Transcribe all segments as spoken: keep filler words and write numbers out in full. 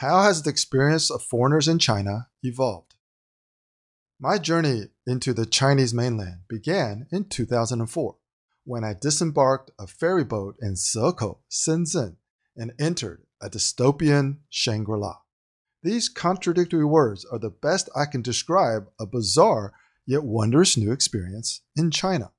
How has the experience of foreigners in China evolved? My journey into the Chinese mainland began in two thousand four, when I disembarked a ferry boat in Shekou, Shenzhen, and entered a dystopian Shangri-La. These contradictory words are the best I can describe a bizarre yet wondrous new experience in China.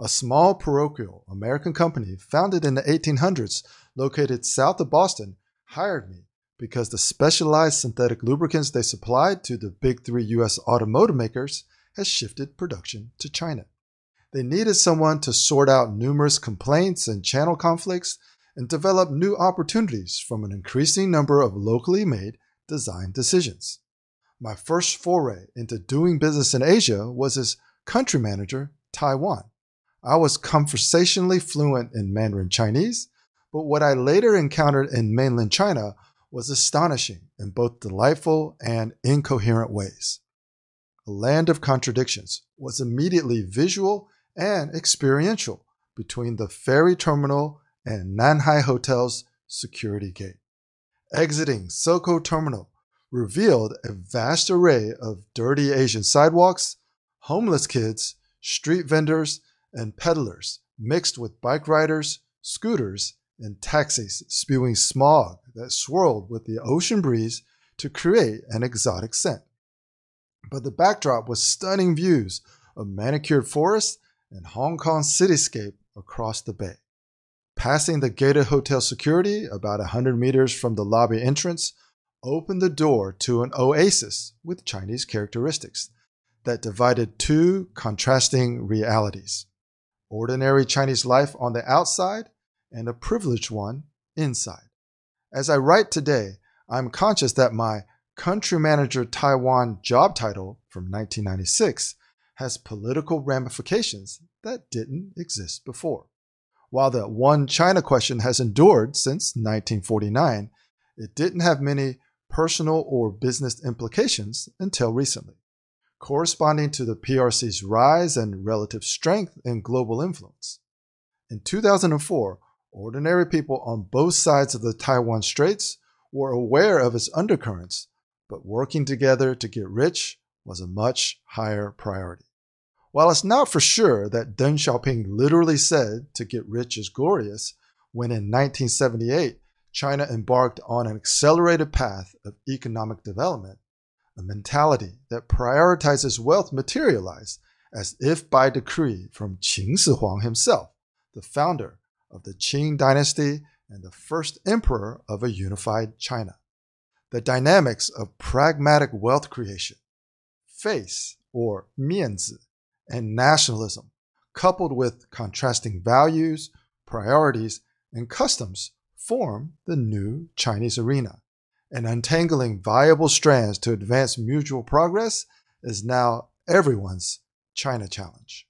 A small parochial American company founded in the eighteen hundreds, located south of Boston, hired me because the specialized synthetic lubricants they supplied to the big three U S automotive makers has shifted production to China. They needed someone to sort out numerous complaints and channel conflicts and develop new opportunities from an increasing number of locally made design decisions. My first foray into doing business in Asia was as country manager, Taiwan. I was conversationally fluent in Mandarin Chinese, but what I later encountered in mainland China was astonishing in both delightful and incoherent ways. A land of contradictions was immediately visual and experiential between the ferry terminal and Nanhai Hotel's security gate. Exiting Shekou Terminal revealed a vast array of dirty Asian sidewalks, homeless kids, street vendors, and peddlers mixed with bike riders, scooters, and taxis spewing smog that swirled with the ocean breeze to create an exotic scent. But the backdrop was stunning views of manicured forests and Hong Kong cityscape across the bay. Passing the gated hotel security about one hundred meters from the lobby entrance opened the door to an oasis with Chinese characteristics that divided two contrasting realities: ordinary Chinese life on the outside and a privileged one inside. As I write today, I'm conscious that my Country Manager Taiwan job title from nineteen ninety-six has political ramifications that didn't exist before. While the One China question has endured since nineteen forty-nine, it didn't have many personal or business implications until recently, corresponding to the P R C's rise and relative strength in global influence. In two thousand four, ordinary people on both sides of the Taiwan Straits were aware of its undercurrents, but working together to get rich was a much higher priority. While it's not for sure that Deng Xiaoping literally said to get rich is glorious, when in nineteen seventy-eight China embarked on an accelerated path of economic development, a mentality that prioritizes wealth materialized as if by decree from Qin Shi Huang himself, the founder of the Qing dynasty and the first emperor of a unified China. The dynamics of pragmatic wealth creation, face or mianzi, and nationalism, coupled with contrasting values, priorities, and customs, form the new Chinese arena. And untangling viable strands to advance mutual progress is now everyone's China challenge.